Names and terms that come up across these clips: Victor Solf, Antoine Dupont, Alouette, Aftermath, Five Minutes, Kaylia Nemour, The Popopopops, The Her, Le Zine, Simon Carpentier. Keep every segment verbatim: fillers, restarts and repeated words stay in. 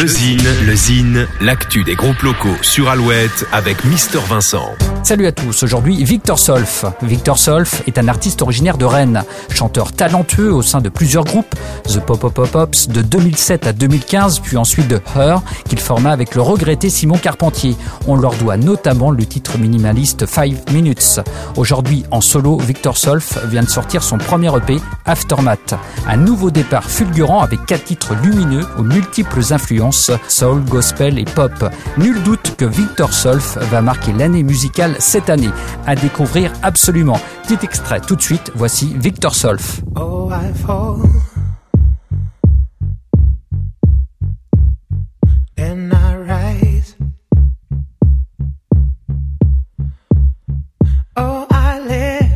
Le Zine, Le Zine, l'actu des groupes locaux sur Alouette avec Mister Vincent. Salut à tous, aujourd'hui Victor Solf. Victor Solf est un artiste originaire de Rennes, chanteur talentueux au sein de plusieurs groupes, The Popopopops de deux mille sept à deux mille quinze, puis ensuite The Her, qu'il forma avec le regretté Simon Carpentier. On leur doit notamment le titre minimaliste Five Minutes. Aujourd'hui, en solo, Victor Solf vient de sortir son premier E P, Aftermath. Un nouveau départ fulgurant avec quatre titres lumineux aux multiples influences, soul, gospel et pop. Nul doute que Victor Solf va marquer l'année musicale cette année. À découvrir absolument. Petit extrait tout de suite, voici Victor Solf. Oh, I fall and I rise. Oh, I live,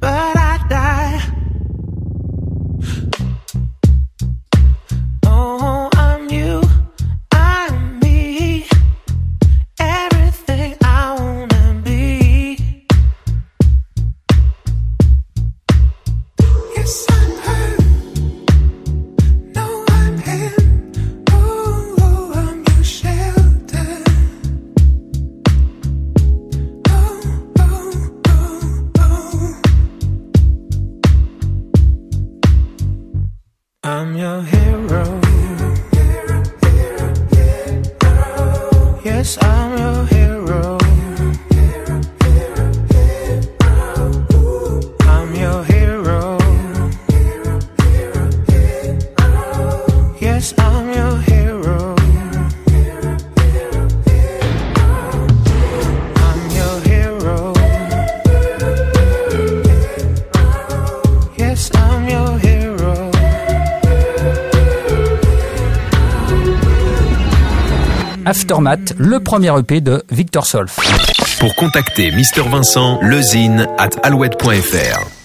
but I die. Oh, I'm you. I'm your hero. Hero, hero, hero, hero. Yes, I'm your hero. Hero, hero, hero, hero. Ooh, I'm your hero. Hero, hero, hero, hero. Yes, I'm your hero. Hero, hero, hero. I'm your hero. Hero, hero, hero. Yes, I'm your hero. Aftermath, le premier E P de Victor Solf. Pour contacter Mister Vincent, lezine at alouette point fr.